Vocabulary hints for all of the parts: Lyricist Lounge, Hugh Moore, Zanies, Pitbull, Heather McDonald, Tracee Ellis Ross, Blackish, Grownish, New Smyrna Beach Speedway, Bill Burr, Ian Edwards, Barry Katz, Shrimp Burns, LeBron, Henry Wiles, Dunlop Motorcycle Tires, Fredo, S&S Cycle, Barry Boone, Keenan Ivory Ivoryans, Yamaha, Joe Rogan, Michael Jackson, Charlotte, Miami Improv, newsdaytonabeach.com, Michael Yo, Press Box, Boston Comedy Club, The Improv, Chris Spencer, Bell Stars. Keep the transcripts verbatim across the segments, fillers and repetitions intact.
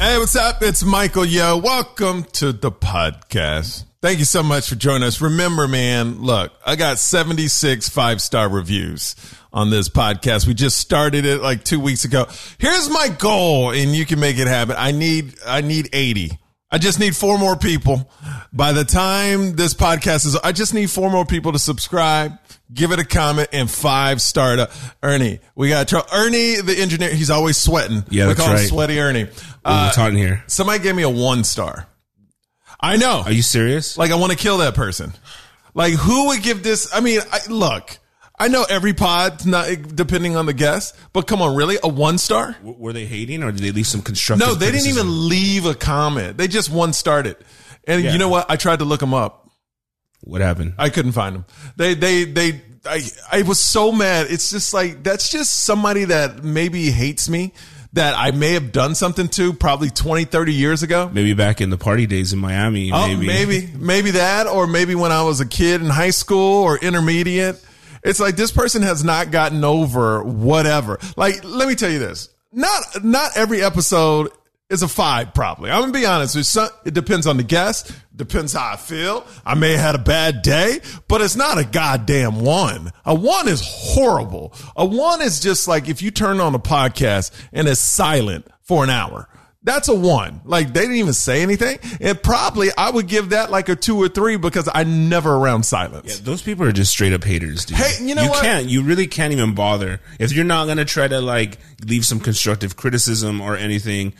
Hey, what's up? It's Michael Yo. Welcome to the podcast. Thank you so much for joining us. Remember, man, look, I got seventy-six five-star reviews on this podcast. We just started it like two weeks ago. Here's my goal, and you can make it happen. I need, I need eighty. I just need four more people. By the time this podcast is, I just need four more people to subscribe, give it a comment, and five star to Ernie. We got to, Ernie, the engineer. He's always sweating. Yeah, we that's call right. him Sweaty Ernie. Uh, we're here. Somebody gave me a one star. I know. Are you serious? Like, I want to kill that person. Like, who would give this? I mean, I, look. I know every pod, not depending on the guest, but come on, really? A one star? Were they hating or did they leave some constructive criticism? No, they criticism? didn't even leave a comment. They just one started. And yeah. You know what? I tried to look them up. What happened? I couldn't find them. They, they, they, I, I was so mad. It's just like, that's just somebody that maybe hates me that I may have done something to probably twenty, thirty years ago. Maybe back in the party days in Miami. Oh, maybe, maybe, maybe that, or maybe when I was a kid in high school or intermediate. It's like this person has not gotten over whatever. Like, let me tell you this. Not not every episode is a five, probably. I'm going to be honest with you. It depends on the guest. Depends how I feel. I may have had a bad day, but it's not a goddamn one. A one is horrible. A one is just like if you turn on a podcast and it's silent for an hour. That's a one. Like, they didn't even say anything. And probably I would give that like a two or three because I never around silence. Yeah, those people are just straight up haters, dude. Hey, you know you what? You can't. You really can't even bother. If you're not going to try to like leave some constructive criticism or anything.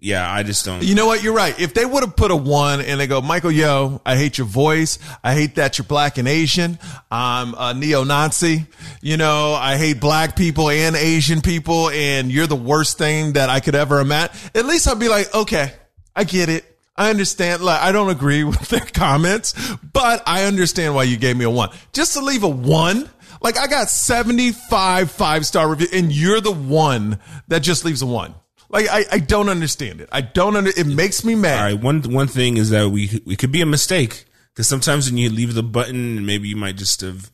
Yeah, I just don't. You know what? You're right. If they would have put a one and they go, Michael, yo, I hate your voice. I hate that you're black and Asian. I'm a neo-Nazi. You know, I hate black people and Asian people. And you're the worst thing that I could ever imagine. At least I'd be like, okay, I get it. I understand. Like, I don't agree with their comments, but I understand why you gave me a one. Just to leave a one. Like, I got seventy-five five-star reviews and you're the one that just leaves a one. Like, I, I don't understand it. I don't under. It makes me mad. All right. One one thing is that we we could be a mistake because sometimes when you leave the button, maybe you might just have.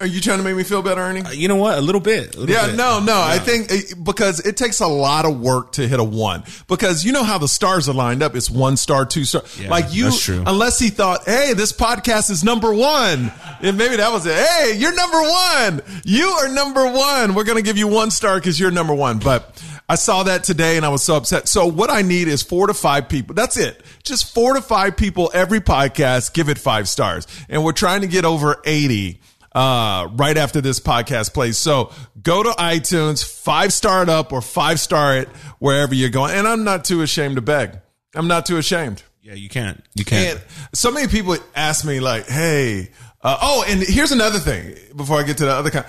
Are you trying to make me feel better, Ernie? Uh, you know what? A little bit. A little yeah. Bit. No. No. Yeah. I think it, because it takes a lot of work to hit a one because you know how the stars are lined up. It's one star, two star. Yeah, like you, that's true. Unless he thought, hey, this podcast is number one, and maybe that was it. Hey, you're number one. You are number one. We're gonna give you one star because you're number one, but. I saw that today and I was so upset. So what I need is four to five people. That's it. Just four to five people every podcast. Give it five stars. And we're trying to get over eighty uh, right after this podcast plays. So go to iTunes, five star it up or five star it wherever you're going. And I'm not too ashamed to beg. I'm not too ashamed. Yeah, you can't. You can't. And so many people ask me like, hey, uh, oh, and here's another thing before I get to the other kind.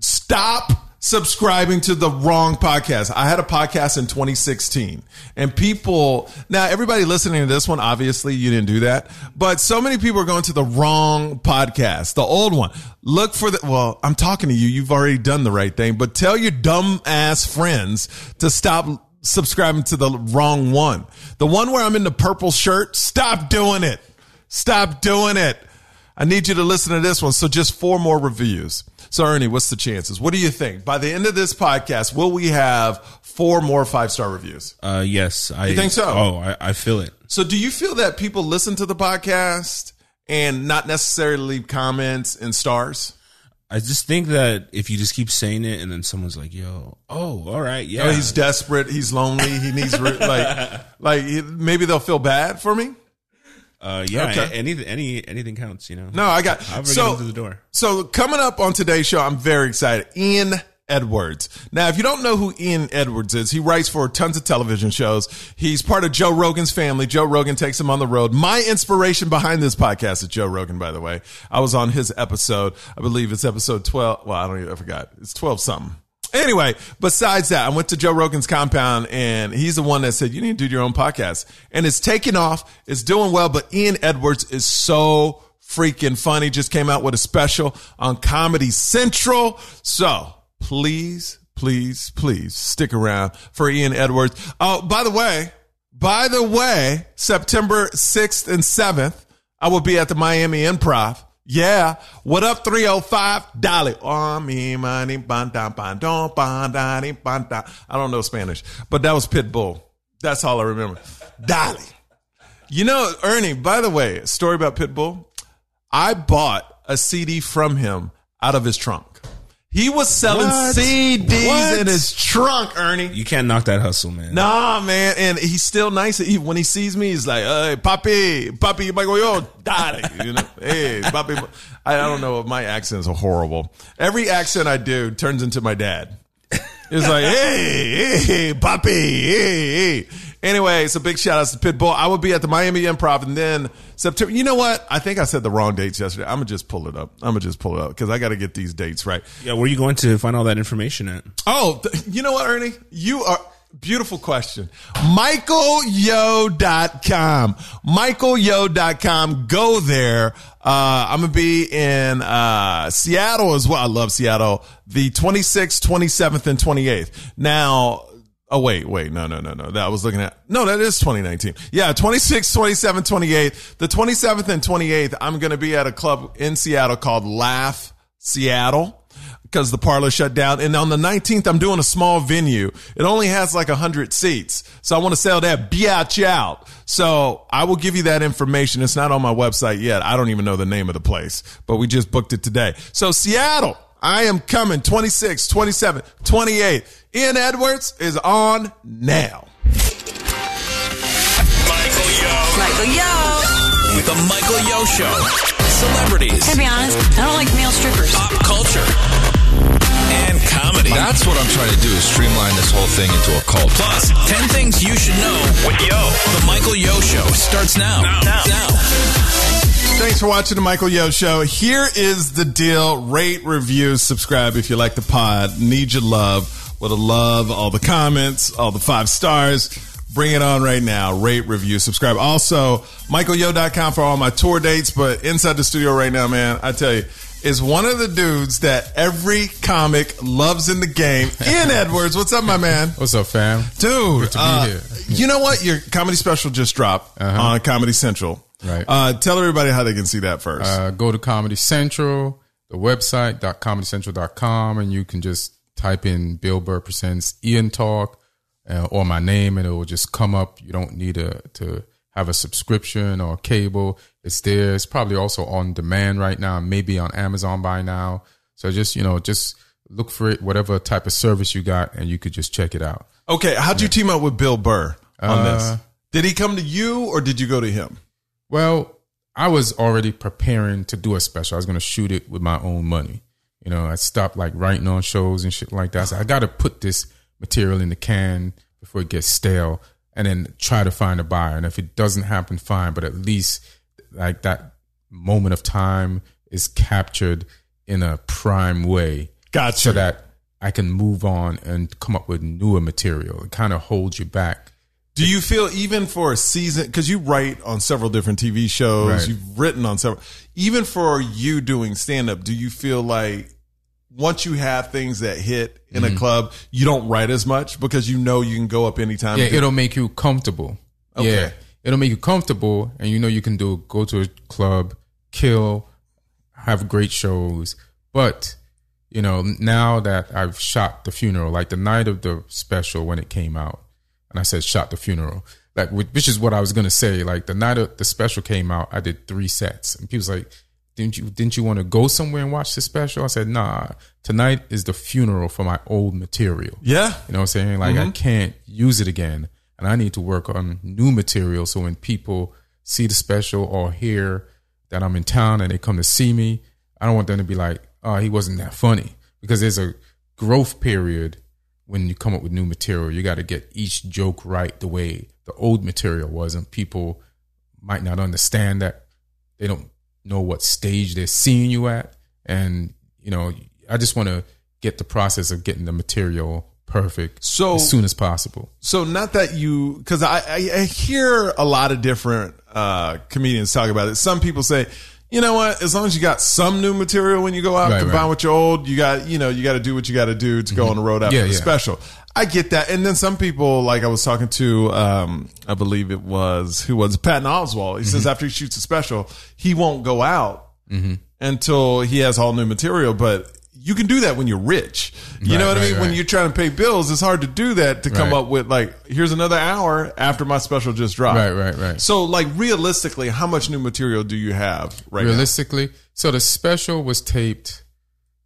Stop subscribing to the wrong podcast. I had a podcast in twenty sixteen and people, now everybody listening to this one, obviously you didn't do that, but so many people are going to the wrong podcast, the old one. Look for the, well, I'm talking to you. You've already done the right thing, but tell your dumb ass friends to stop subscribing to the wrong one. The one where I'm in the purple shirt. Stop doing it. Stop doing it. I need you to listen to this one. So just four more reviews. So, Ernie, what's the chances? What do you think? By the end of this podcast, will we have four more five-star reviews? Uh, yes. I, you think so? Oh, I, I feel it. So do you feel that people listen to the podcast and not necessarily leave comments and stars? I just think that if you just keep saying it and then someone's like, yo, oh, all right, yeah. Oh, he's desperate. He's lonely. He needs re- like, like maybe they'll feel bad for me. Uh, yeah, okay. any, any, anything counts, you know? No, I got, I'll bring so, it into the door. So coming up on today's show, I'm very excited. Ian Edwards. Now, if you don't know who Ian Edwards is, he writes for tons of television shows. He's part of Joe Rogan's family. Joe Rogan takes him on the road. My inspiration behind this podcast is Joe Rogan, by the way. I was on his episode. I believe it's episode twelve. Well, I don't even, I forgot. It's twelve something. Anyway, besides that, I went to Joe Rogan's compound, and he's the one that said, you need to do your own podcast. And it's taking off. It's doing well, but Ian Edwards is so freaking funny. Just came out with a special on Comedy Central. So please, please, please stick around for Ian Edwards. Oh, by the way, by the way, September sixth and seventh, I will be at the Miami Improv. Yeah. What up, three oh five? Dolly. I don't know Spanish, but that was Pitbull. That's all I remember. Dolly. You know, Ernie, by the way, a story about Pitbull. I bought a C D from him out of his trunk. He was selling what? C Ds what? in his trunk, Ernie. You can't knock that hustle, man. Nah, man. And he's still nice. He, when he sees me, he's like, hey, papi, papi, Michael Yo, daddy. You know, hey, papi. I don't know if my accents are horrible. Every accent I do turns into my dad. It's like, hey, hey, papi, hey, hey. Anyway, so big shout out to Pitbull. I will be at the Miami Improv, and then September. You know what? I think I said the wrong dates yesterday. I'm going to just pull it up. I'm going to just pull it up because I got to get these dates right. Yeah, where are you going to find all that information at? Oh, th- you know what, Ernie? You are... Beautiful question. Michael Yo dot com. Michael Yo dot com. Go there. Uh, I'm going to be in uh, Seattle as well. I love Seattle. The twenty-sixth, twenty-seventh, and twenty-eighth. Now... Oh, wait, wait. No, no, no, no. That I was looking at. No, that is twenty nineteen. Yeah, twenty-sixth, twenty-seventh, twenty-eighth. The twenty-seventh and twenty-eighth, I'm going to be at a club in Seattle called Laugh Seattle because the parlor shut down. And on the nineteenth, I'm doing a small venue. It only has like one hundred seats. So I want to sell that biatch out. So I will give you that information. It's not on my website yet. I don't even know the name of the place, but we just booked it today. So Seattle, I am coming twenty-sixth, twenty-seventh, twenty-eighth. Ian Edwards is on now. Michael Yo. Michael Yo. With the Michael Yo Show. Celebrities. To be honest, I don't like male strippers. Pop culture. And comedy. That's what I'm trying to do, is streamline this whole thing into a cult. Plus, ten things you should know with Yo. The Michael Yo Show starts now. Now. Now. now. Thanks for watching the Michael Yo Show. Here is the deal. Rate, review, subscribe if you like the pod. Need your love. What a love, all the comments, all the five stars. Bring it on right now. Rate, review, subscribe. Also, Michael Yo dot com for all my tour dates. But inside the studio right now, man, I tell you, is one of the dudes that every comic loves in the game. Ian Edwards, what's up, my man? What's up, fam? Dude, good to uh, be here. You know what? Your comedy special just dropped uh-huh. on Comedy Central. Right. Uh, tell everybody how they can see that first. Uh, go to Comedy Central, the website, comedy central dot com, and you can just type in Bill Burr Presents Ian Talk uh, or my name, and it will just come up. You don't need a, to have a subscription or cable. It's there. It's probably also on demand right now, maybe on Amazon by now. So just, you know, just look for it, whatever type of service you got, and you could just check it out. Okay. How'd you team up with Bill Burr on uh, this? Did he come to you or did you go to him? Well, I was already preparing to do a special. I was going to shoot it with my own money. You know, I stopped like writing on shows and shit like that. So I got to put this material in the can before it gets stale, and then try to find a buyer. And if it doesn't happen, fine. But at least like that moment of time is captured in a prime way. Gotcha. So that I can move on and come up with newer material. It kind of holds you back. Do you feel even for a season, because you write on several different T V shows, right. You've written on several, even for you doing stand-up, do you feel like once you have things that hit in mm-hmm. a club, you don't write as much because you know you can go up anytime? Yeah, it'll make you comfortable. Okay. Yeah, it'll make you comfortable, and you know you can do go to a club, kill, have great shows. But, you know, now that I've shot the funeral, like the night of the special when it came out, and I said, shot the funeral, like which is what I was going to say. Like the night of the special came out, I did three sets. And people's like, didn't you didn't you want to go somewhere and watch the special? I said, nah, tonight is the funeral for my old material. Yeah. You know what I'm saying? Like mm-hmm. I can't use it again. And I need to work on new material. So when people see the special or hear that I'm in town and they come to see me, I don't want them to be like, oh, he wasn't that funny. Because there's a growth period when you come up with new material. You got to get each joke right the way the old material was, and people might not understand that. They don't know what stage they're seeing you at. And, you know, I just want to get the process of getting the material perfect so, as soon as possible. So not that you, because I, I, I hear a lot of different uh, comedians talk about it. Some people say, you know what? As long as you got some new material when you go out, right, combined right. with your old, you got you know you got to do what you got to do to go mm-hmm. on the road after yeah, the yeah. special. I get that. And then some people, like I was talking to, um, I believe it was who was Patton Oswalt. He mm-hmm. says after he shoots a special, he won't go out mm-hmm. until he has all new material. But you can do that when you're rich. You right, know what right, I mean? Right. When you're trying to pay bills, it's hard to do that, to come right. up with like, here's another hour after my special just dropped. Right, right, right. So like realistically, how much new material do you have right realistically, now? Realistically, so the special was taped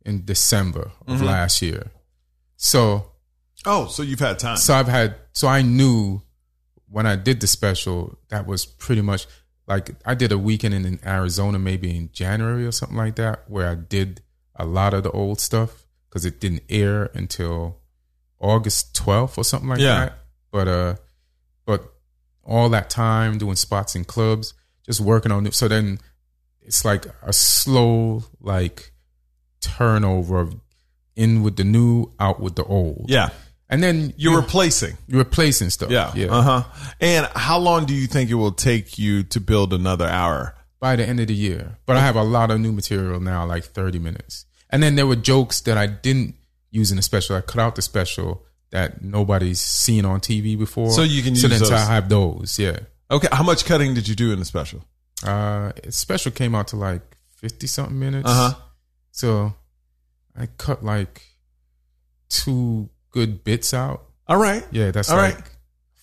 in December of mm-hmm. last year. So. Oh, so you've had time. So I've had, so I knew when I did the special, that was pretty much like I did a weekend in, in Arizona, maybe in January or something like that, where I did a lot of the old stuff because it didn't air until August twelfth or something like yeah. that. But uh, but all that time doing spots in clubs, just working on it. So then it's like a slow like turnover of in with the new, out with the old. Yeah. And then you're, you're replacing. You're replacing stuff. Yeah. yeah. Uh-huh. And how long do you think it will take you to build another hour? By the end of the year. But I have a lot of new material now, like thirty minutes. And then there were jokes that I didn't use in the special. I cut out the special that nobody's seen on T V before. So you can use so then those. So I have those, yeah. Okay. How much cutting did you do in the special? Uh, the special came out to like fifty-something minutes. Uh-huh. So I cut like two... good bits out. All right. Yeah, that's all like right.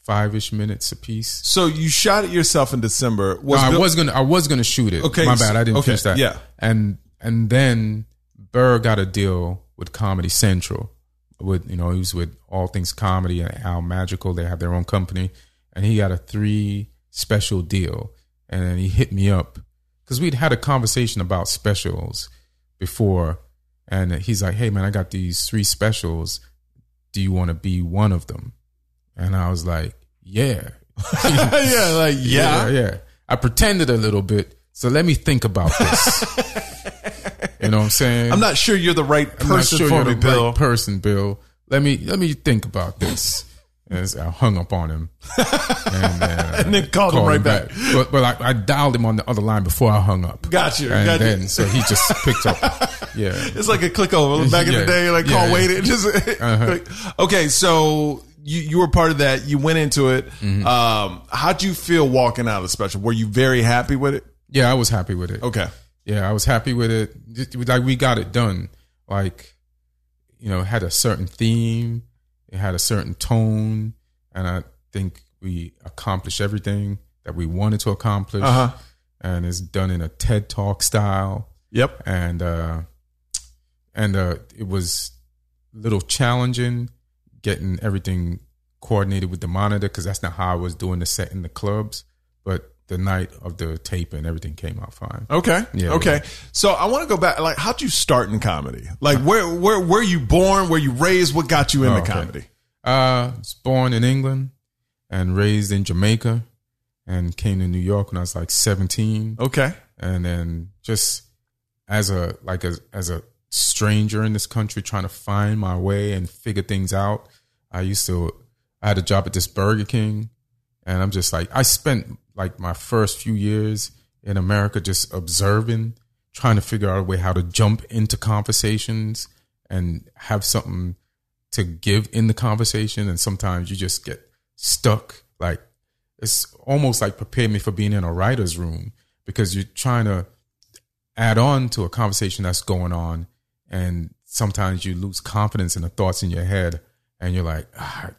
five-ish minutes a piece. So you shot it yourself in December. Was no, Bill- I was gonna I was gonna shoot it. Okay. My bad, I didn't okay. finish that. Yeah. And and then Burr got a deal with Comedy Central. With you know, he was with All Things Comedy and Al Magical. They have their own company. And he got a three special deal. And then he hit me up. Because we'd had a conversation about specials before. And he's like, hey man, I got these three specials. Do you want to be one of them? And I was like, yeah. yeah, like, yeah. yeah. Yeah, I pretended a little bit, so let me think about this. You know what I'm saying? I'm not sure you're the right person I'm not sure for you're me, the Bill. Right person, Bill. Let me let me think about this. And I hung up on him. And, uh, and then called, called him right him back. back. But, but I, I dialed him on the other line before I hung up. Got you. And got then, you. So he just picked up. Yeah. It's like a click over. Back yeah. in the day, like yeah, call yeah. waited. Just, uh-huh. Okay, so you, you were part of that. You went into it. Mm-hmm. Um, how'd you feel walking out of the special? Were you very happy with it? Yeah, I was happy with it. Okay. Yeah, I was happy with it. Like, we got it done. Like, you know, had a certain theme. It had a certain tone, and I think we accomplished everything that we wanted to accomplish. Uh-huh. And it's done in a TED Talk style. Yep. And uh, and uh, it was a little challenging getting everything coordinated with the monitor, because that's not how I was doing the set in the clubs. But the night of the tape and everything came out fine. Okay. Yeah, okay. Yeah. So I want to go back. Like, how'd you start in comedy? Like, where where were you born? Were you raised? What got you into oh, okay. comedy? Uh, I was born in England and raised in Jamaica, and came to New York when I was like seventeen. Okay. And then just as a like a, as a stranger in this country, trying to find my way and figure things out. I used to. I had a job at this Burger King, and I'm just like I spent. like my first few years in America, just observing, trying to figure out a way how to jump into conversations and have something to give in the conversation. And sometimes you just get stuck. Like, it's almost like prepared me for being in a writer's room, because you're trying to add on to a conversation that's going on. And sometimes you lose confidence in the thoughts in your head, and you're like, ah,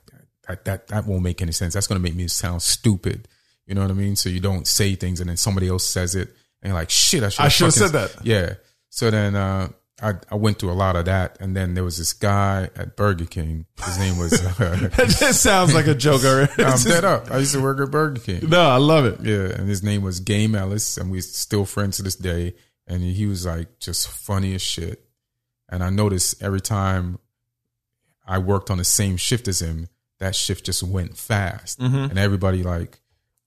that, that, that won't make any sense. That's going to make me sound stupid. You know what I mean? So you don't say things, and then somebody else says it, and you're like, shit, I should have, I should have said that. Yeah. So then uh, I, I went through a lot of that, and then there was this guy at Burger King. His name was... Uh, that just sounds like a joke already. I'm dead up. I used to work at Burger King. No, I love it. Yeah, and his name was Game Ellis, and we're still friends to this day, and he was like just funny as shit. And I noticed every time I worked on the same shift as him, that shift just went fast. Mm-hmm. And everybody like...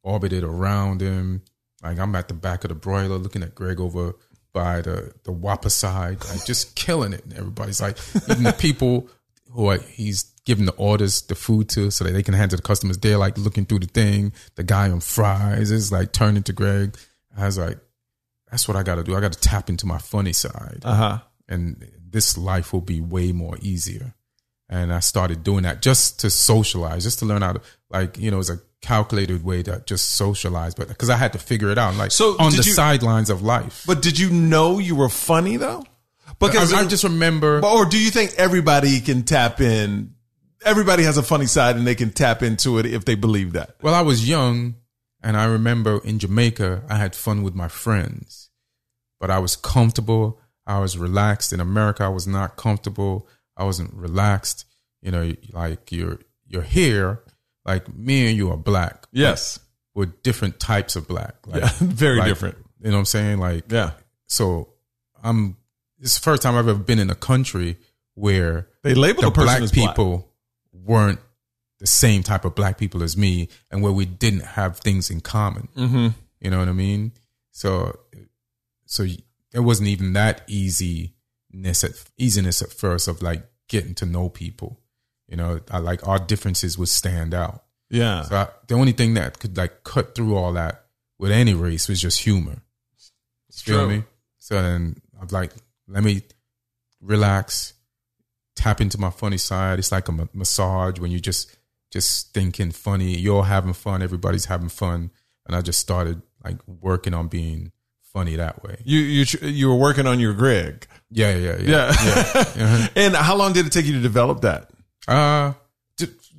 orbited around him. Like, I'm at the back of the broiler looking at Greg over by the, the Whopper side, like just killing it. And everybody's like, even the people who are, he's giving the orders, the food to, so that they can hand to the customers, they're like looking through the thing. The guy on fries is like turning to Greg. I was like, that's what I got to do. I got to tap into my funny side. Uh-huh. And this life will be way more easier. And I started doing that just to socialize, just to learn how to, like, you know, it's a calculated way to just socialize, but because I had to figure it out, like, so on the you, sidelines of life. But did you know you were funny though? Because I, I just remember. Or do you think everybody can tap in? Everybody has a funny side and they can tap into it if they believe that. Well, I was young and I remember in Jamaica, I had fun with my friends, but I was comfortable. I was relaxed. In America, I was not comfortable. I wasn't relaxed. You know, like you're, you're here, like me and you are black. Yes. We're different types of black. Like, yeah, very like, different. You know what I'm saying? Like, yeah. So I'm, it's the first time I've ever been in a country where they label the a person black as people. Black. Weren't the same type of black people as me and where we didn't have things in common. Mm-hmm. You know what I mean? So, so it wasn't even that easiness at, easiness at first of like getting to know people, you know, I like our differences would stand out. Yeah. So I, the only thing that could like cut through all that with any race was just humor. It's true. You know what I mean? So then I'm like, let me relax. Tap into my funny side. It's like a m- massage when you just just thinking funny. You're having fun. Everybody's having fun. And I just started like working on being funny that way. You you you were working on your Greg. Yeah, yeah, yeah. yeah. yeah. Uh-huh. And how long did it take you to develop that? Uh,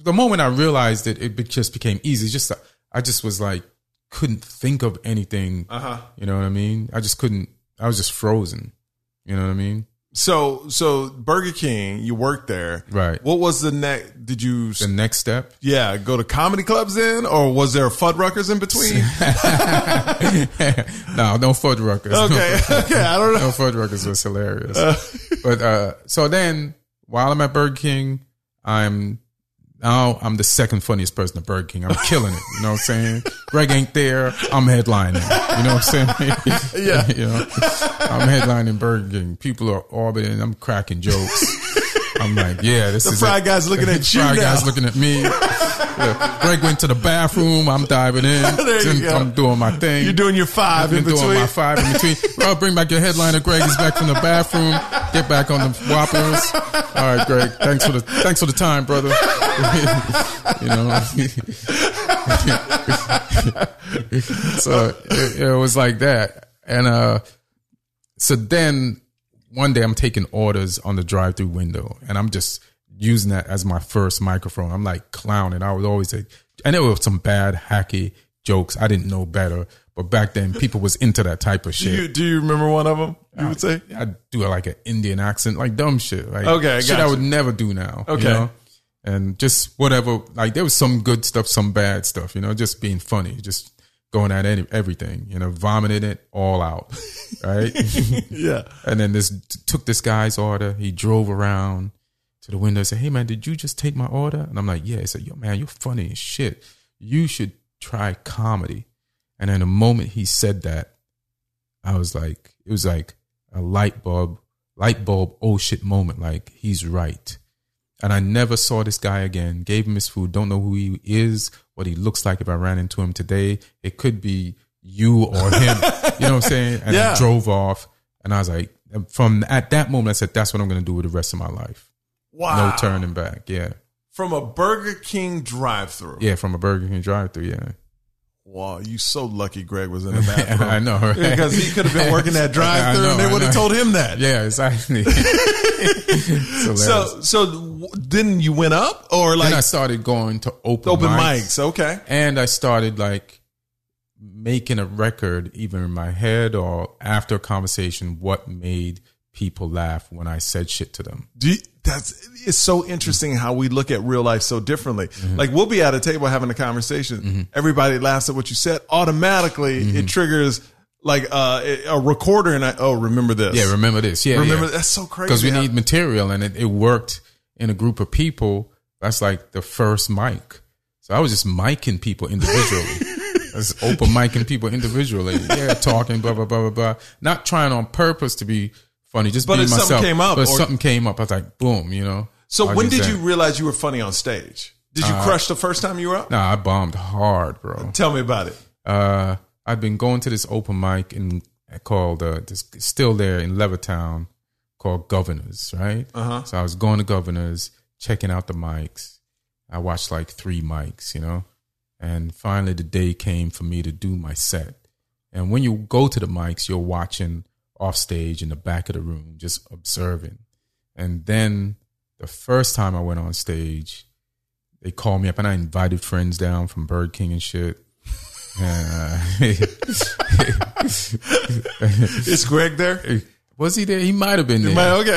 the moment I realized it, it just became easy. Just I just was like, couldn't think of anything. Uh-huh. You know what I mean? I just couldn't. I was just frozen. You know what I mean? So, so Burger King, you worked there, right? What was the next? Did you the next step? Yeah, go to comedy clubs then, or was there Fuddruckers in between? no, no Fuddruckers. Okay, no, okay, I don't know. No Fuddruckers was hilarious. Uh, but uh, so then, while I'm at Burger King, I'm now I'm the second funniest person at Burger King. I'm killing it. You know what I'm saying? Greg ain't there. I'm headlining. You know what I'm saying? Yeah. you know? I'm headlining Burger King. People are orbiting. I'm cracking jokes. I'm like, yeah, this the is The fried it. guy's looking the at you The fried now. guy's looking at me. yeah. Greg went to the bathroom. I'm diving in. there you go. I'm doing my thing. You're doing your five in between. I'm doing my five in between. Well, bring back your headliner. Greg is back from the bathroom. Get back on the whoppers. All right, Greg. Thanks for the, thanks for the time, brother. you know so it, it was like that. And uh so then one day I'm taking orders on the drive-through window and I'm just using that as my first microphone. I'm like clowning. I would always say, and there were some bad hacky jokes. I didn't know better, but back then people was into that type of shit. Do you, do you remember one of them you I, would say? I do like an Indian accent, like dumb shit. Like okay, shit I would never do now. Okay. You know? And just whatever, like there was some good stuff, some bad stuff, you know, just being funny, just going at any, everything, you know, vomiting it all out, right? yeah. And then this took this guy's order. He drove around to the window and said, hey, man, did you just take my order? And I'm like, yeah. He said, yo, man, you're funny as shit. You should try comedy. And then the moment he said that, I was like, it was like a light bulb, light bulb, oh shit moment. Like, he's right. And I never saw this guy again, gave him his food, don't know who he is, what he looks like. If I ran into him today, it could be you or him, you know what I'm saying? And yeah. I drove off and I was like, from at that moment, I said, that's what I'm going to do with the rest of my life. Wow. No turning back. Yeah. From a Burger King drive-thru. Yeah. From a Burger King drive-thru. Yeah. Wow, you so lucky Greg was in the bathroom. I know, right? Because he could have been working that drive through and they would have told him that. Yeah, exactly. so, so then you went up or like? Then I started going to open, open mics. mics. Okay. And I started like making a record either in my head or after a conversation what made people laugh when I said shit to them. Do you, that's it's so interesting how we look at real life so differently. Mm-hmm. Like we'll be at a table having a conversation. Mm-hmm. Everybody laughs at what you said. Automatically, mm-hmm. it triggers like uh, a recorder, and I oh remember this. Yeah, remember this. Yeah, remember yeah. that's so crazy because we how- need material, and it, it worked in a group of people. That's like the first mic. So I was just micing people individually. That's open micing people individually. Yeah, talking blah blah blah blah blah. Not trying on purpose to be. Funny, just but being if myself. Something came up, but if or, something came up. I was like, boom, you know. So when did that. you realize you were funny on stage? Did you uh, crush the first time you were up? Nah, I bombed hard, bro. Tell me about it. Uh, I've been going to this open mic in called uh, this, still there in Levittown called Governors, right? Uh-huh. So I was going to Governors, checking out the mics. I watched like three mics, you know, and finally the day came for me to do my set. And when you go to the mics, you're watching off stage in the back of the room, just observing. And then the first time I went on stage, they called me up, and I invited friends down from Bird King and shit. Uh, Is Greg there? Was he there? He might have been there. Might, okay.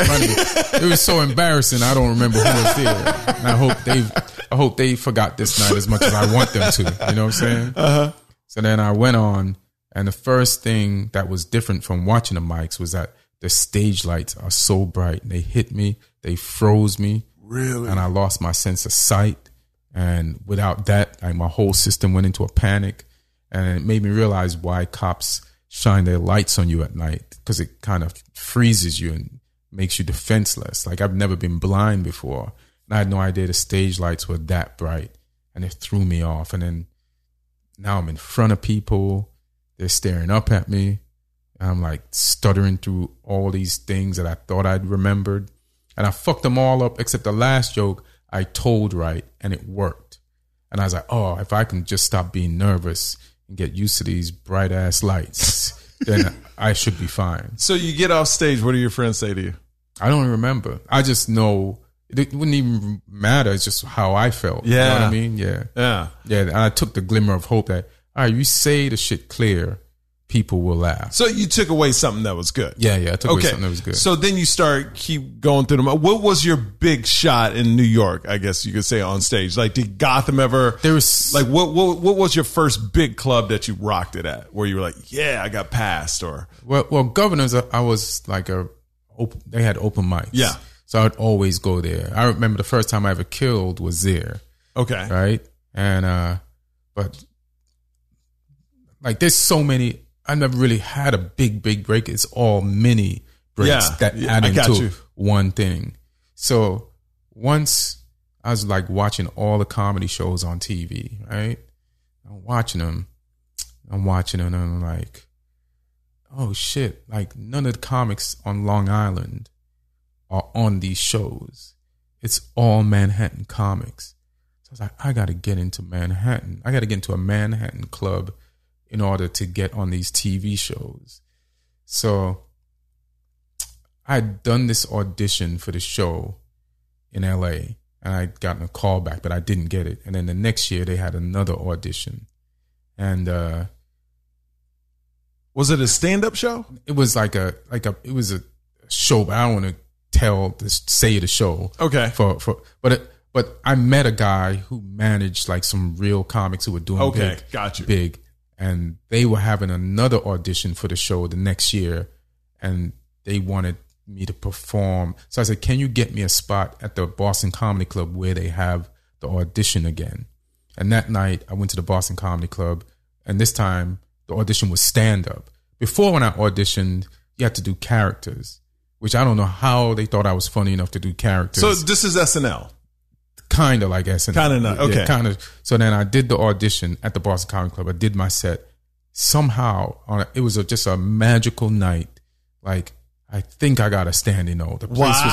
It was so embarrassing. I don't remember who was there. And I hope they, I hope they forgot this night as much as I want them to. You know what I'm saying? Uh-huh. So then I went on, and the first thing that was different from watching the mics was that the stage lights are so bright. And they hit me. They froze me. Really? And I lost my sense of sight. And without that, like, my whole system went into a panic. And it made me realize why cops shine their lights on you at night, because it kind of freezes you and makes you defenseless. Like, I've never been blind before, and I had no idea the stage lights were that bright, and it threw me off. And then now I'm in front of people. They're staring up at me. I'm like stuttering through all these things that I thought I'd remembered. And I fucked them all up except the last joke I told right, and it worked. And I was like, oh, if I can just stop being nervous and get used to these bright ass lights, then I should be fine. So you get off stage. What do your friends say to you? I don't remember. I just know it wouldn't even matter. It's just how I felt. Yeah. You know what I mean? Yeah. Yeah. Yeah. And I took the glimmer of hope that, all right, you say the shit clear, people will laugh. So you took away something that was good. Yeah, yeah. I took okay. away something that was good. So then you start keep going through them. What was your big shot in New York, I guess you could say, on stage? Like, did Gotham ever... There was... Like, what, what what was your first big club that you rocked it at, where you were like, yeah, I got passed, or... Well, well, Governors, I was like a... Open, they had open mics. Yeah. So I would always go there. I remember the first time I ever killed was there. Okay. Right? And, uh... But... Like, there's so many... I never really had a big, big break. It's all mini breaks yeah, that add into you. One thing. So once I was like watching all the comedy shows on T V, right? I'm watching them. I'm watching them and I'm like, oh shit. Like, none of the comics on Long Island are on these shows. It's all Manhattan comics. So I was like, I got to get into Manhattan. I got to get into a Manhattan club in order to get on these T V shows. So I had done this audition for the show in L A, and I'd gotten a call back, but I didn't get it. And then the next year they had another audition. And uh, was it a stand-up show? It was like a like a it was a show, but I don't want to tell this say the show. Okay. For for but it, but I met a guy who managed like some real comics who were doing okay, big, got you. big. And they were having another audition for the show the next year, and they wanted me to perform. So I said, can you get me a spot at the Boston Comedy Club where they have the audition again? And that night I went to the Boston Comedy Club, and this time the audition was stand-up. Before, when I auditioned, you had to do characters, which I don't know how they thought I was funny enough to do characters. So this is S N L. Kind of like S N L. Kind of not. Okay. Yeah, kind of. So then I did the audition at the Boston Comedy Club. I did my set. Somehow, on a, it was a, just a magical night. Like, I think I got a standing O. The place wow.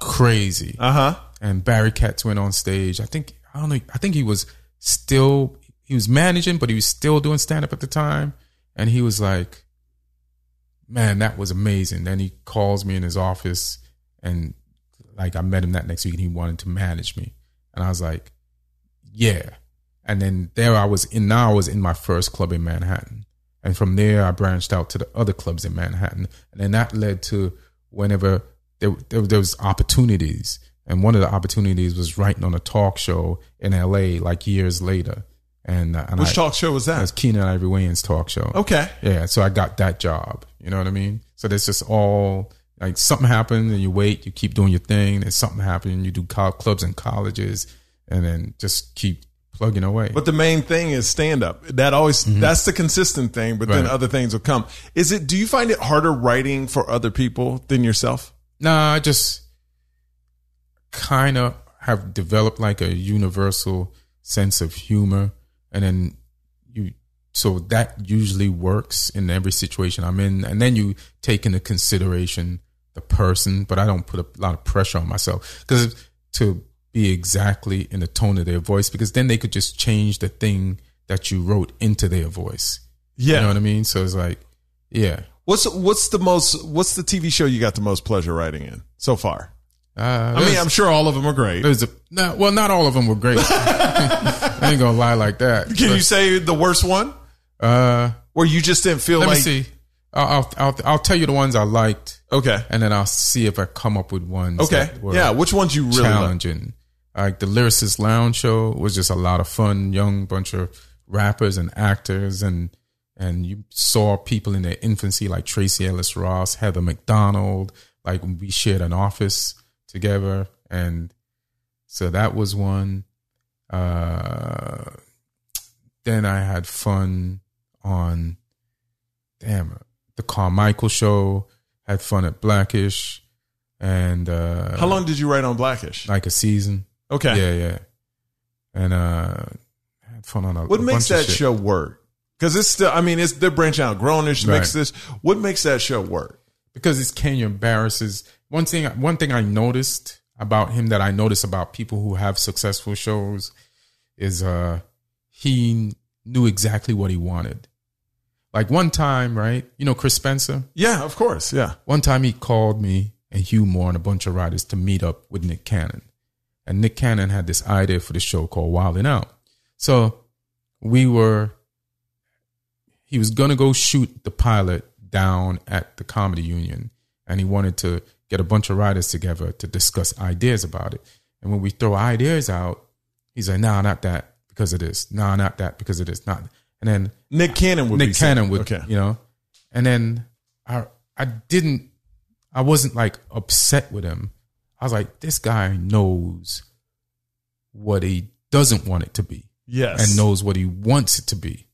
was just crazy. Uh-huh. And Barry Katz went on stage. I think, I don't know, I think he was still, he was managing, but he was still doing stand-up at the time. And he was like, man, that was amazing. Then he calls me in his office, and like, I met him that next week, and he wanted to manage me. And I was like, yeah. And then there I was in, now I was in my first club in Manhattan. And from there, I branched out to the other clubs in Manhattan. And then that led to whenever there, there, there was opportunities. And one of the opportunities was writing on a talk show in L A, like years later. And, uh, and Which I, talk show was that? It was Keenan Ivory Ivoryans' talk show. Okay. Yeah, so I got that job. You know what I mean? So there's just all... Like, something happened and you wait, you keep doing your thing, and something happened and you do co- clubs and colleges, and then just keep plugging away. But the main thing is stand up. That always mm-hmm. that's the consistent thing, but right. then other things will come. Is it do you find it harder writing for other people than yourself? Nah, I just kind of have developed like a universal sense of humor, and then you so that usually works in every situation I'm in. And then you take into consideration the person, but I don't put a lot of pressure on myself because to be exactly in the tone of their voice, because then they could just change the thing that you wrote into their voice. Yeah. You know what I mean? So it's like, yeah. What's what's the most what's the T V show you got the most pleasure writing in so far? Uh, I mean, I'm sure all of them are great. There's a, no, well, not all of them were great. I ain't gonna lie like that. Can but, you say the worst one? Uh, where you just didn't feel let like? Let me see. I'll, I'll, I'll tell you the ones I liked. Okay. And then I'll see if I come up with ones. Okay. That were yeah. Which ones you really challenging? Like the Lyricist Lounge show was just a lot of fun. Young bunch of rappers and actors, and and you saw people in their infancy like Tracee Ellis Ross, Heather McDonald. Like we shared an office together, and so that was one. Uh, then I had fun on. Damn it. The Carmichael Show, had fun at Blackish, and uh, how long did you write on Blackish? Like a season. Okay. Yeah, yeah. And uh, had fun on a. What a makes bunch that of show work? Because it's still, I mean, it's they're branching out. Grownish right. makes this. What makes that show work? Because it's Kenya Barris's. One thing, one thing I noticed about him that I notice about people who have successful shows is uh, he knew exactly what he wanted. Like one time, right? You know Chris Spencer? Yeah, of course, yeah. One time he called me and Hugh Moore and a bunch of writers to meet up with Nick Cannon. And Nick Cannon had this idea for the show called Wildin' Out. So we were, he was going to go shoot the pilot down at the Comedy Union. And he wanted to get a bunch of writers together to discuss ideas about it. And when we throw ideas out, he's like, nah, not that because of this. Nah, not that because of this. Not that. And then Nick Cannon would Nick be Cannon saying, would, okay. you know, and then I, I didn't, I wasn't like upset with him. I was like, this guy knows what he doesn't want it to be. Yes. And knows what he wants it to be.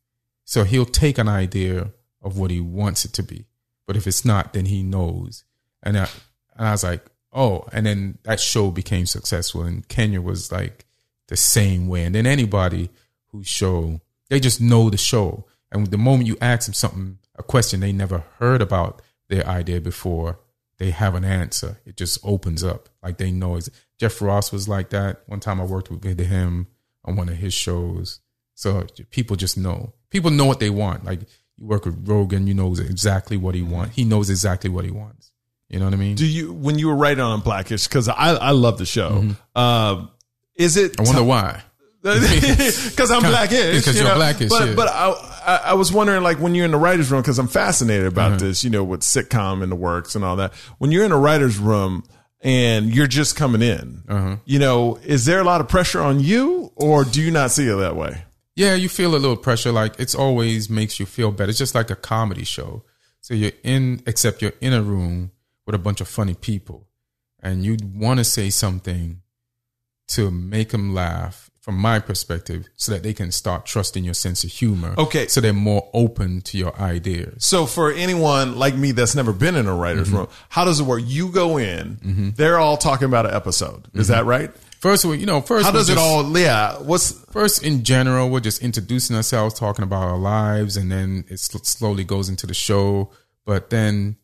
So he'll take an idea of what he wants it to be. But if it's not, then he knows. And I, and I was like, oh, and then that show became successful. And Kenya was like the same way. And then anybody who showed, they just know the show. And the moment you ask them something, a question they never heard about their idea before, they have an answer. It just opens up. Like they know it. Jeff Ross was like that. One time I worked with him on one of his shows. So people just know. People know what they want. Like you work with Rogan, you know exactly what he wants. He knows exactly what he wants. You know what I mean? Do you, when you were writing on Blackish, because I, I love the show. Mm-hmm. Uh, is it? I wonder t- why. Because I'm Blackish, because you you're know? Blackish, but yeah. but I, I I was wondering, like, when you're in the writer's room, because I'm fascinated about mm-hmm. this, you know, with sitcom and the works and all that. When you're in a writer's room and you're just coming in, uh-huh. you know, is there a lot of pressure on you, or do you not see it that way? Yeah, you feel a little pressure. Like it's always makes you feel better. It's just like a comedy show. So you're in, except you're in a room with a bunch of funny people, and you want to say something to make them laugh. From my perspective, so that they can start trusting your sense of humor. Okay. So they're more open to your ideas. So for anyone like me that's never been in a writer's mm-hmm. room, how does it work? You go in, mm-hmm. they're all talking about an episode. Is mm-hmm. that right? First, you know, first. How does just, it all, yeah. What's First, in general, we're just introducing ourselves, talking about our lives, and then it slowly goes into the show. But then,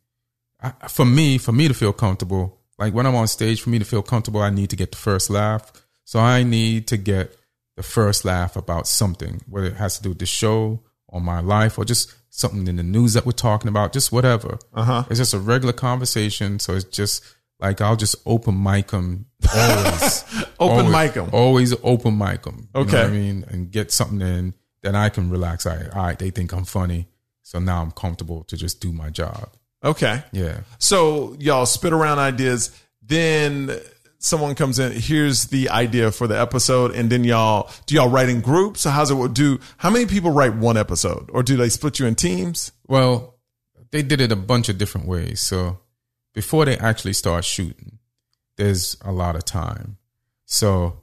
I, for me, for me to feel comfortable, like when I'm on stage, for me to feel comfortable, I need to get the first laugh. So I need to get the first laugh about something, whether it has to do with the show or my life or just something in the news that we're talking about, just whatever. Uh-huh. It's just a regular conversation. So it's just like I'll just open mic them. Always. Open always, mic them. Always open mic them. Okay. You know what I mean? And get something in that I can relax. All right, all right, they think I'm funny. So now I'm comfortable to just do my job. Okay. Yeah. So y'all spit around ideas. Then... someone comes in, here's the idea for the episode, and then y'all, do y'all write in groups? How's it do? How many people write one episode? Or do they split you in teams? Well, they did it a bunch of different ways. So before they actually start shooting, there's a lot of time. So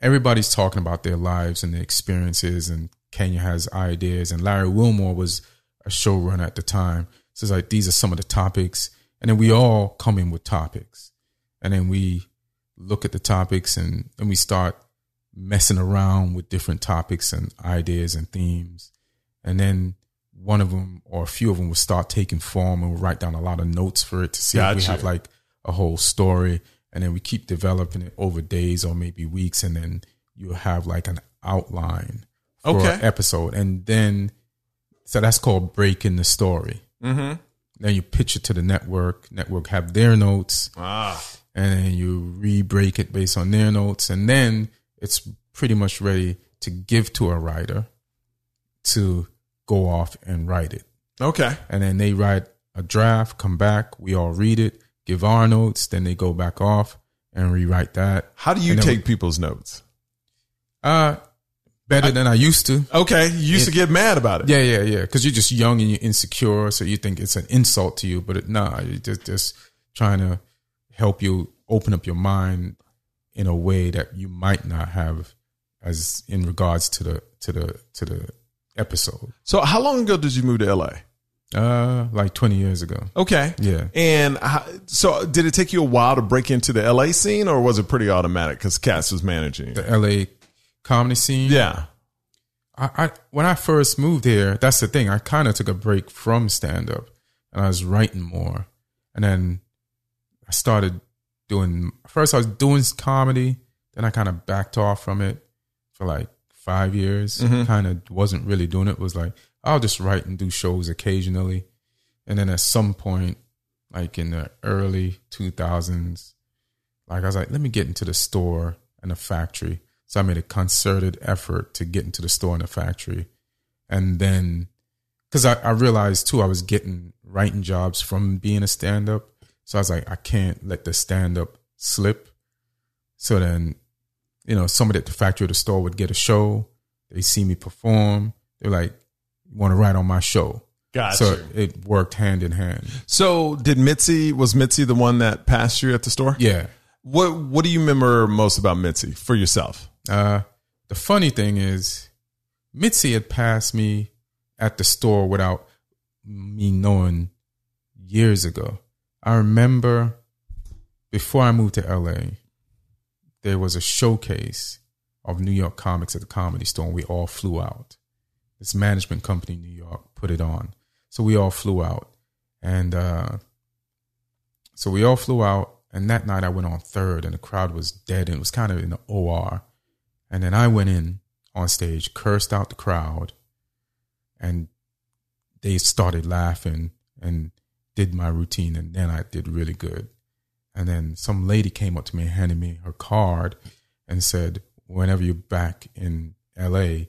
everybody's talking about their lives and their experiences, and Kenya has ideas, and Larry Wilmore was a showrunner at the time. So it's like, these are some of the topics. And then we all come in with topics. And then we look at the topics and, and we start messing around with different topics and ideas and themes. And then one of them or a few of them will start taking form, and we'll write down a lot of notes for it to see gotcha. If we have like a whole story. And then we keep developing it over days or maybe weeks. And then you'll have like an outline for okay. an episode. And then, so that's called breaking the story. Mm-hmm. Then you pitch it to the network. Network have their notes. Ah. And then you re-break it based on their notes. And then it's pretty much ready to give to a writer to go off and write it. Okay. And then they write a draft, come back. We all read it, give our notes. Then they go back off and rewrite that. How do you take we, people's notes? Uh, better I, than I used to. Okay. You used it, to get mad about it. Yeah, yeah, yeah. Because you're just young and you're insecure. So you think it's an insult to you. But it, nah, you're just, just trying to help you open up your mind in a way that you might not have as in regards to the to the to the episode. So how long ago did you move to L A? Uh, like twenty years ago. Okay. Yeah. And how, so did it take you a while to break into the L A scene, or was it pretty automatic because Katz was managing the L A comedy scene? Yeah. I, I when I first moved here, that's the thing. I kind of took a break from stand-up, and I was writing more. And then I started doing, first I was doing comedy, then I kind of backed off from it for like five years. Mm-hmm. Kind of wasn't really doing it. It was like, I'll just write and do shows occasionally. And then at some point, like in the early two thousands, like I was like, let me get into the store and the factory. So I made a concerted effort to get into the store and the factory. And then, because I, I realized too, I was getting writing jobs from being a stand-up. So I was like, I can't let the stand-up slip. So then, you know, somebody at the factory or the store would get a show. They see me perform. They're like, want to write on my show. Gotcha. So it worked hand in hand. So did Mitzi, was Mitzi the one that passed you at the store? Yeah. What What do you remember most about Mitzi for yourself? Uh, the funny thing is Mitzi had passed me at the store without me knowing years ago. I remember before I moved to L A, there was a showcase of New York comics at the Comedy Store, and we all flew out. This management company in New York put it on. So we all flew out. And uh, so we all flew out. And that night I went on third, and the crowd was dead. And it was kind of in the O R. And then I went in on stage, cursed out the crowd. And they started laughing and did my routine. And then I did really good. And then some lady came up to me and handed me her card and said, whenever you're back in L A,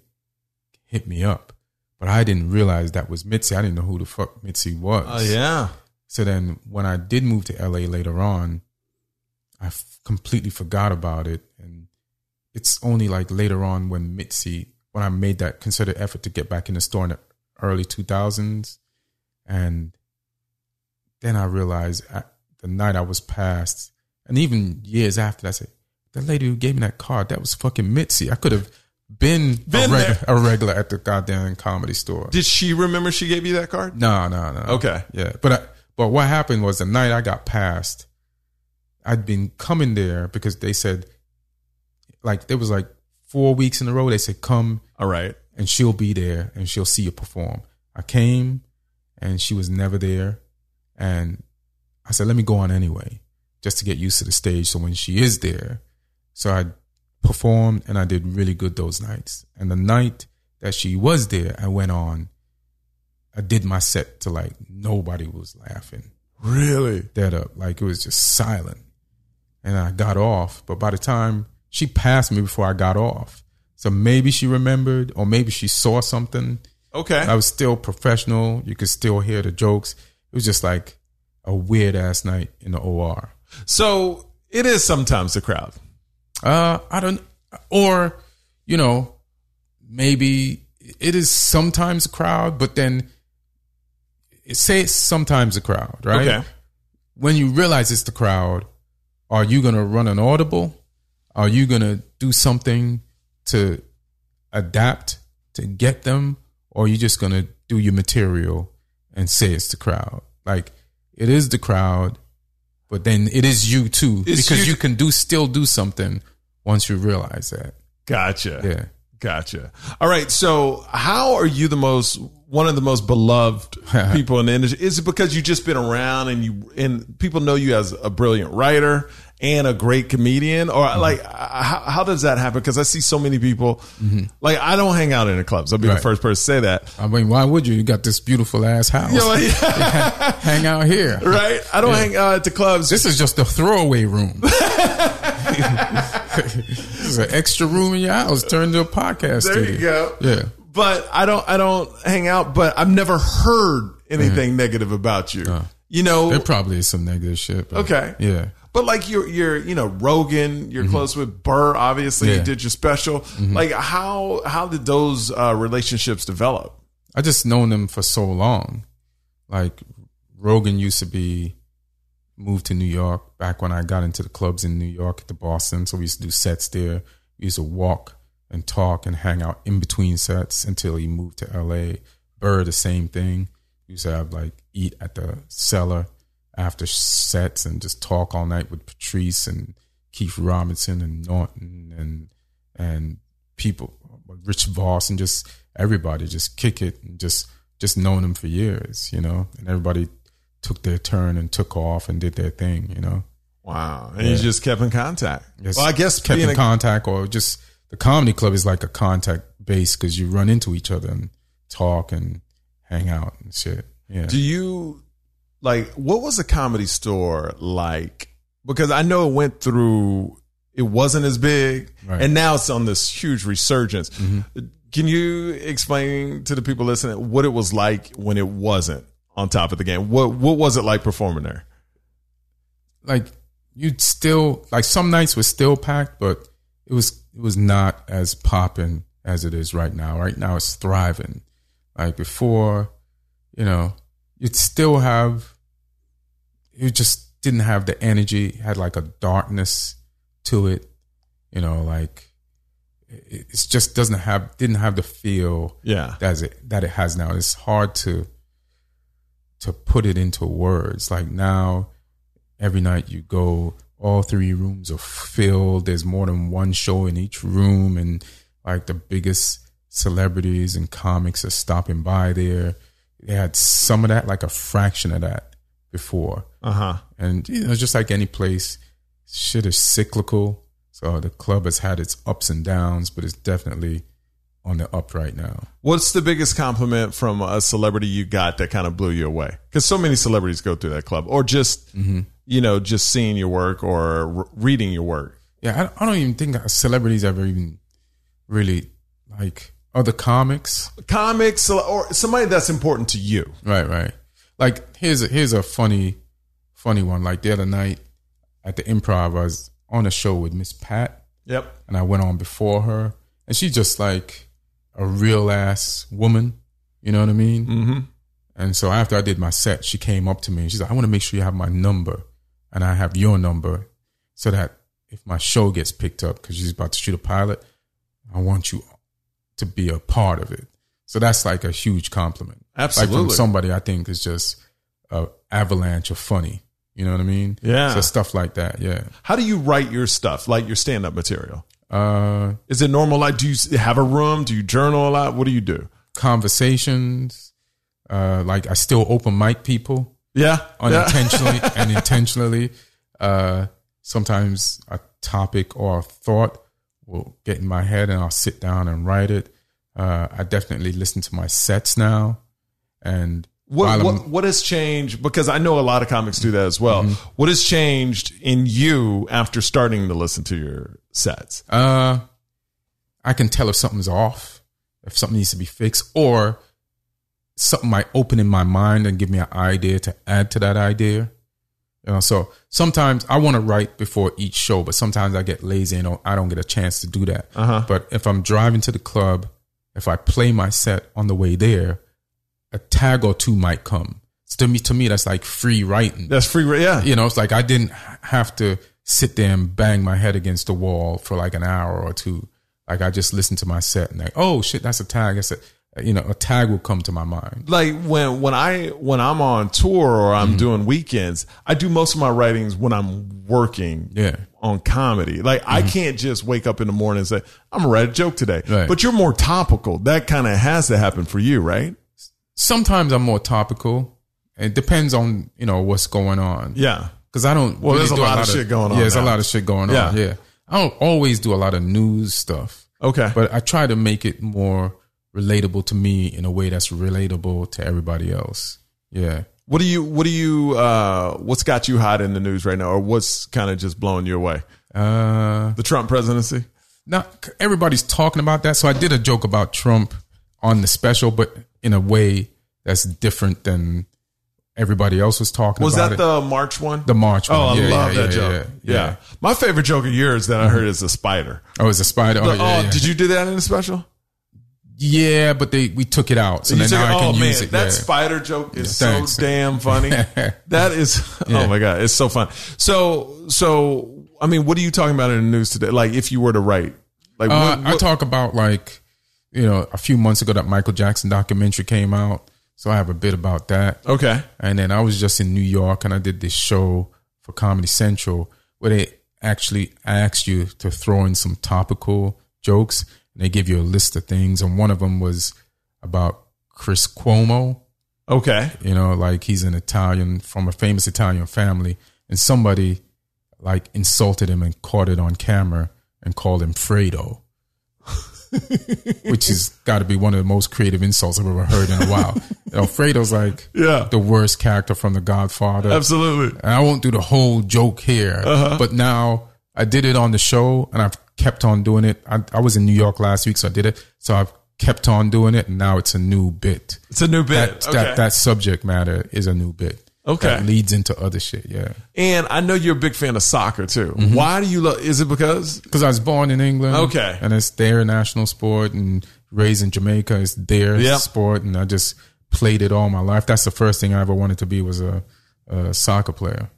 hit me up. But I didn't realize that was Mitzi. I didn't know who the fuck Mitzi was. Oh, yeah. So then when I did move to L A later on, I f- completely forgot about it. And it's only like later on when Mitzi, when I made that concerted effort to get back in the store in the early two thousands. And then I realized I, the night I was passed, and even years after that, I said, that lady who gave me that card, that was fucking Mitzi. I could have Been, been a, reg- a regular at the goddamn Comedy Store. Did she remember she gave you that card? No, no, no. Okay. Yeah. But I, but what happened was the night I got passed, I'd been coming there because they said, like, there was like four weeks in a row. They said, come. All right. And she'll be there and she'll see you perform. I came and she was never there. And I said, let me go on anyway, just to get used to the stage. So when she is there, so I performed, and I did really good those nights. And the night that she was there, I went on, I did my set to like, nobody was laughing. Really? Dead up. Like, it was just silent. And I got off, but by the time she passed me before I got off. So maybe she remembered, or maybe she saw something. Okay. I was still professional. You could still hear the jokes. It was just like a weird ass night in the O R. So it is sometimes the crowd. Uh, I don't, or, you know, maybe it is sometimes a crowd, but then say it's sometimes a crowd, right? Okay. When you realize it's the crowd, are you going to run an audible? Are you going to do something to adapt to get them? Or are you just going to do your material and say it's the crowd? Like, it is the crowd, but then it is you too, it's because you, you can do still do something. Once you realize that. Gotcha. Yeah. Gotcha. All right. So how are you the most, one of the most beloved people in the industry? Is it because you've just been around and you, and people know you as a brilliant writer and a great comedian? Or mm-hmm. like, how, how does that happen? Because I see so many people, mm-hmm. like, I don't hang out in the clubs. I'll be right. the first person to say that. I mean, why would you? You got this beautiful ass house. You know, like, hang out here. Right? I don't yeah. hang out at the clubs. This is just a throwaway room. This is an extra room in your house. Turn to a podcast. There studio. You go. Yeah. But I don't, I don't hang out, but I've never heard anything mm-hmm. negative about you. Uh, you know, there probably is some negative shit. But okay. Yeah. But like you're, you're, you know, Rogan, you're mm-hmm. close with Burr, obviously yeah. you did your special. Mm-hmm. Like how, how did those uh, relationships develop? I just known them for so long. Like Rogan used to be moved to New York back when I got into the clubs in New York at the Boston. So we used to do sets there. We used to walk and talk and hang out in between sets until he moved to L A. Burr, the same thing. We used to have like eat at the Cellar after sets and just talk all night with Patrice and Keith Robinson and Norton and and people, Rich Voss and just everybody, just kick it and just just known them for years, you know. And everybody took their turn and took off and did their thing, you know. Wow, and yeah. you just kept in contact. Yes. Well, I guess kept in a- contact or just. The comedy club is like a contact base because you run into each other and talk and hang out and shit. Yeah. Do you, like, what was the Comedy Store like? Because I know it went through, it wasn't as big, right. and now it's on this huge resurgence. Mm-hmm. Can you explain to the people listening what it was like when it wasn't on top of the game? What What was it like performing there? Like, you'd still, like, some nights were still packed, but it was It was not as popping as it is right now. Right now it's thriving. Like before, you know, you'd still have, you just didn't have the energy. It had like a darkness to it, you know, like it just doesn't have, didn't have the feel yeah. that it, that it has now. It's hard to, to put it into words. Like now every night you go, all three rooms are filled. There's more than one show in each room. And like the biggest celebrities and comics are stopping by there. They had some of that, like a fraction of that before. Uh-huh. And you know, just like any place, shit is cyclical. So the club has had its ups and downs, but it's definitely on the up right now. What's the biggest compliment from a celebrity you got that kind of blew you away? Because so many celebrities go through that club or just... Mm-hmm. You know, just seeing your work or reading your work. Yeah, I don't even think celebrities ever even really like other comics. Comics or somebody that's important to you. Right, right. Like here's a, here's a funny, funny one. Like the other night at the Improv, I was on a show with Miss Pat. Yep. And I went on before her, and she's just like a real ass woman. You know what I mean? Mm-hmm. And so after I did my set, she came up to me and she's like, "I want to make sure you have my number." And I have your number so that if my show gets picked up, because she's about to shoot a pilot, I want you to be a part of it. So that's like a huge compliment. Absolutely. Like from somebody I think is just an avalanche of funny. You know what I mean? Yeah. So stuff like that. Yeah. How do you write your stuff, like your stand-up material? Uh, is it normal? Like, do you have a room? Do you journal a lot? What do you do? Conversations. Uh, like I still open mic people. Yeah. Unintentionally yeah. and intentionally. Uh, sometimes a topic or a thought will get in my head and I'll sit down and write it. Uh, I definitely listen to my sets now. And what, what, what has changed? Because I know a lot of comics do that as well. Mm-hmm. What has changed in you after starting to listen to your sets? Uh, I can tell if something's off, if something needs to be fixed, or something might open in my mind and give me an idea to add to that idea. You know, so sometimes I want to write before each show, but sometimes I get lazy and I don't get a chance to do that. Uh-huh. But if I'm driving to the club, if I play my set on the way there, a tag or two might come. So to me, to me, that's like free writing. That's free, yeah. You know, it's like I didn't have to sit there and bang my head against the wall for like an hour or two. Like I just listened to my set and like, oh shit, that's a tag. That's a You know, a tag will come to my mind. Like when when I when I'm on tour or I'm mm-hmm. doing weekends, I do most of my writings when I'm working yeah. on comedy. Like mm-hmm. I can't just wake up in the morning and say I'm gonna write a joke today. Right. But you're more topical. That kind of has to happen for you, right? Sometimes I'm more topical. It depends on you know what's going on. Yeah. Because I don't. Well, really there's a lot, a lot of shit going on. Yeah, there's now. a lot of shit going yeah. on. Yeah. I don't always do a lot of news stuff. Okay. But I try to make it more relatable to me in a way that's relatable to everybody else. Yeah. What do you, what do you, uh, what's got you hot in the news right now? Or what's kind of just blowing you away? Uh, the Trump presidency? Now, everybody's talking about that. So I did a joke about Trump on the special, but in a way that's different than everybody else was talking was about. Was that it. the March one? The March one. Oh, I yeah, love yeah, that yeah, joke. Yeah, yeah. yeah. My favorite joke of yours that I heard is a spider. Oh, it's a spider. Oh, the, yeah, oh yeah. Did you do that in the special? Yeah, but they we took it out. So now it, I can oh, use man, it. That yeah. spider joke is yeah, so damn funny. That is, yeah. oh my God, it's so fun. So, so I mean, what are you talking about in the news today? Like if you were to write, like uh, what, what? I talk about like, you know, a few months ago that Michael Jackson documentary came out. So I have a bit about that. Okay. And then I was just in New York and I did this show for Comedy Central where they actually asked you to throw in some topical jokes. They give you a list of things, and one of them was about Chris Cuomo. Okay. You know, like he's an Italian, from a famous Italian family, and somebody like insulted him and caught it on camera and called him Fredo, which has got to be one of the most creative insults I've ever heard in a while. You know, Fredo's like yeah. the worst character from The Godfather. Absolutely. And I won't do the whole joke here, uh-huh. but now I did it on the show, and I've kept on doing it. I, I was in New York last week, so I did it. So I've kept on doing it, and now it's a new bit. It's a new bit. That, okay. that, that subject matter is a new bit. Okay. That leads into other shit, yeah. And I know you're a big fan of soccer, too. Mm-hmm. Why do you love... Is it because... Because I was born in England. Okay. And it's their national sport, and raised in Jamaica, it's their yep. sport, and I just played it all my life. That's the first thing I ever wanted to be, was a, a soccer player.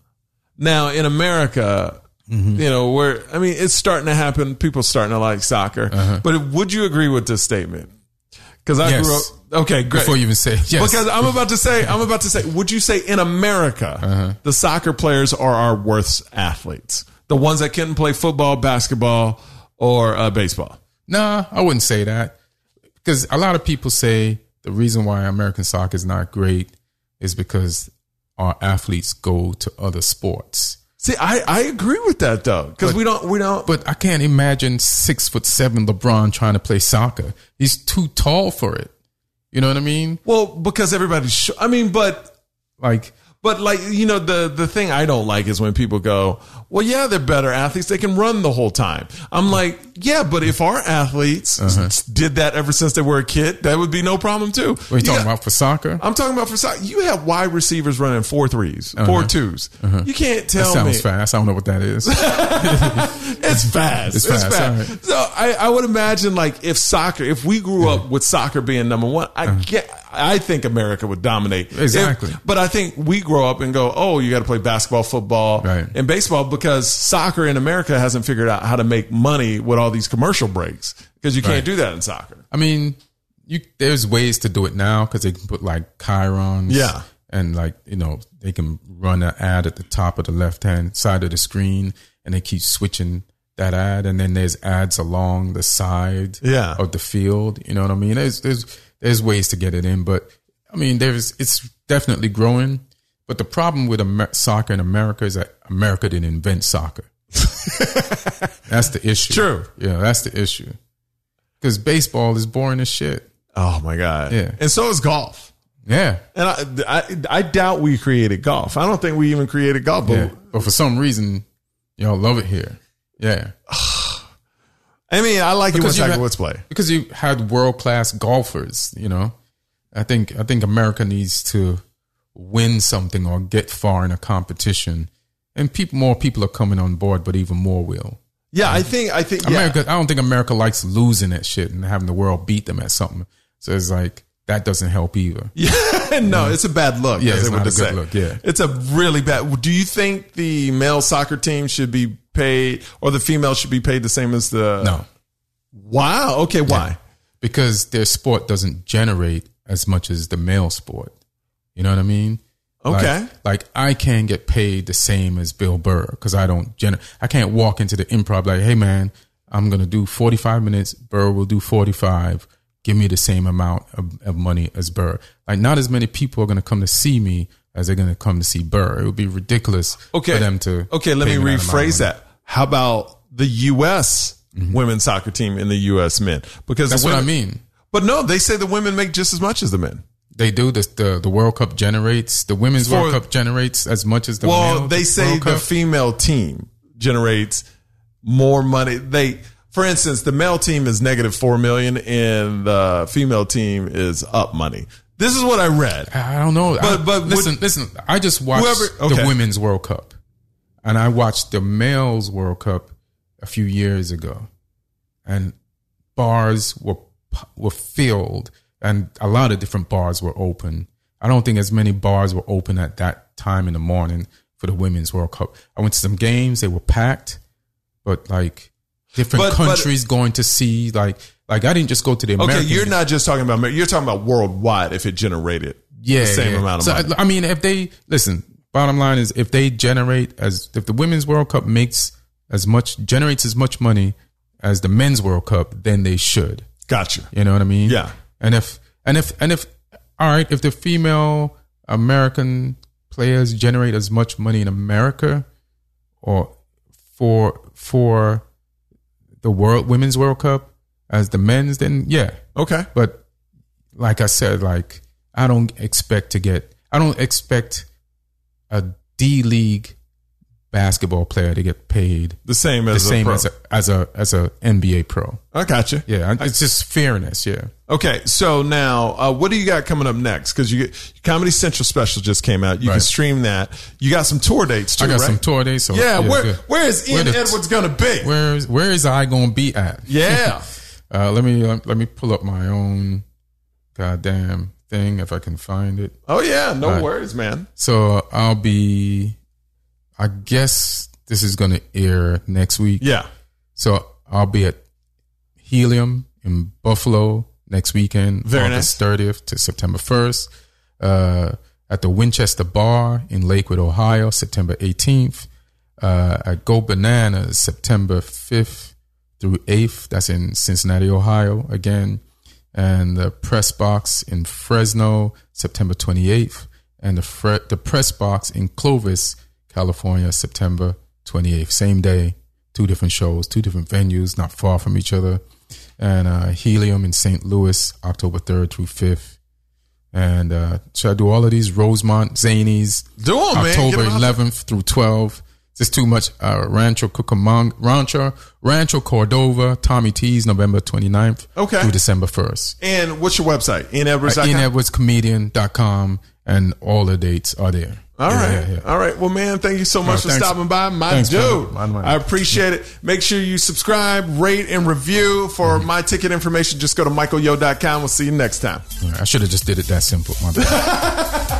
Now, in America... Mm-hmm. You know, where I mean, it's starting to happen. People starting to like soccer. Uh-huh. But would you agree with this statement? Because I yes. grew up. Okay, great. Before you even say it, yes. Because I'm about to say, I'm about to say, would you say in America, uh-huh. the soccer players are our worst athletes? The ones that couldn't play football, basketball, or uh, baseball? Nah, I wouldn't say that. Because a lot of people say the reason why American soccer is not great is because our athletes go to other sports. See, I, I agree with that though, because we don't we don't. But I can't imagine six foot seven LeBron trying to play soccer. He's too tall for it. You know what I mean? Well, because everybody's. Sh- I mean, but like, but like you know the the thing I don't like is when people go, well, yeah, they're better athletes. They can run the whole time. I'm like, yeah, but if our athletes uh-huh. did that ever since they were a kid, that would be no problem too. What are you, you talking got, about for soccer? I'm talking about for soccer. You have wide receivers running four threes, uh-huh. four twos. Uh-huh. You can't tell me. That sounds me. fast. I don't know what that is. It's fast. It's fast. It's fast. Right. So I, I would imagine like if soccer, if we grew up with soccer being number one, I uh-huh. get. I think America would dominate. Exactly. If, but I think we grow up and go, oh, you got to play basketball, football, right. and baseball. Because soccer in America hasn't figured out how to make money with all these commercial breaks, because you can't right. do that in soccer. I mean, you, there's ways to do it now because they can put like chyrons yeah. and like, you know, they can run an ad at the top of the left hand side of the screen and they keep switching that ad. And then there's ads along the side yeah. of the field. You know what I mean? There's, there's, there's ways to get it in, but I mean, there's, it's definitely growing. But the problem with Amer- soccer in America is that America didn't invent soccer. That's the issue. True. Yeah, that's the issue. Because baseball is boring as shit. Oh my God. Yeah. And so is golf. Yeah. And I, I, I doubt we created golf. I don't think we even created golf. But, yeah. but for some reason, y'all love it here. Yeah. I mean, I like because it when Tiger Woods play. Because you had world class golfers. You know, I think I think America needs to win something or get far in a competition. And people, more people are coming on board, but even more will. Yeah, I think, I think, yeah. America, I don't think America likes losing that shit and having the world beat them at something. So it's like, that doesn't help either. Yeah, no, it's a bad look. Yeah, it's not a good say. look. Yeah. It's a really bad. Do you think the male soccer team should be paid, or the female should be paid the same as the. No. Wow. Okay. Why? Yeah. Because their sport doesn't generate as much as the male sport. You know what I mean? Okay. Like, like I can't get paid the same as Bill Burr because I don't gener- I can't walk into the improv like, hey man, I'm gonna do forty-five minutes. Burr will do forty-five. Give me the same amount of, of money as Burr. Like, not as many people are gonna come to see me as they're going to come to see Burr. It would be ridiculous okay. for them to. Okay, let me rephrase that. How about the U S mm-hmm. women's soccer team and the U S men? Because that's women, what I mean. But no, they say the women make just as much as the men. They do. The the, the World Cup generates, the women's For, World Cup generates as much as the well, male Well, they say World the Cup. Female team generates more money. They, for instance, the male team is negative four million, and the female team is up money. This is what I read. I don't know, but but I, listen, would, listen. I just watched whoever, okay. the women's World Cup, and I watched the males World Cup a few years ago, and bars were were filled. And a lot of different bars were open. I don't think as many bars were open at that time in the morning for the Women's World Cup. I went to some games. They were packed. But, like, different but, countries but, going to see, like, like I didn't just go to the American. Okay, you're not just talking about America. You're talking about worldwide if it generated yeah, the same yeah. amount of so, money. I mean, if they, listen, bottom line is if they generate as, if the Women's World Cup makes as much, generates as much money as the Men's World Cup, then they should. Gotcha. You know what I mean? Yeah. And if, and if, and if, all right, if the female American players generate as much money in America or for, for the world women's World Cup as the men's, then yeah. Okay. But like I said, like I don't expect to get, I don't expect a D league basketball player to get paid the same as the same a pro. as a as a as a N B A pro. I gotcha. Yeah, it's just fairness. Yeah. Okay, so now uh, what do you got coming up next? Because you Comedy Central special just came out. You right. can stream that. You got some tour dates too. I got right? some tour dates. So yeah. yeah where good. Where is Ian where the, Edwards gonna be? Where is Where is I gonna be at? Yeah. uh, let me let me pull up my own goddamn thing if I can find it. Oh yeah, no uh, worries, man. So uh, I'll be. I guess this is going to air next week. Yeah. So I'll be at Helium in Buffalo next weekend. Very August nice. thirtieth to September first. Uh, at the Winchester Bar in Lakewood, Ohio, September eighteenth. Uh, at Go Bananas, September fifth through eighth. That's in Cincinnati, Ohio again. And the Press Box in Fresno, September twenty-eighth. And the, Fre- the Press Box in Clovis, California, September twenty-eighth, same day, two different shows, two different venues, not far from each other. And uh, Helium in Saint Louis, October third through fifth. And uh, should I do all of these? Rosemont, Zanies, do it, October eleventh through twelfth. This is too much. Uh, Rancho Cucamonga, Rancho, Rancho Cordova, Tommy T's, November twenty-ninth okay. through December first. And what's your website? Ian Edwards. Uh, Ian Edwards Comedian dot com, and all the dates are there. All yeah, right. Yeah, yeah. All right. Well, man, thank you so much no, for thanks. stopping by. My thanks, dude, my, my, I appreciate yeah. it. Make sure you subscribe, rate, and review. For mm-hmm. my ticket information, just go to michael yo dot com. We'll see you next time. Right. I should have just did it that simple. My bad.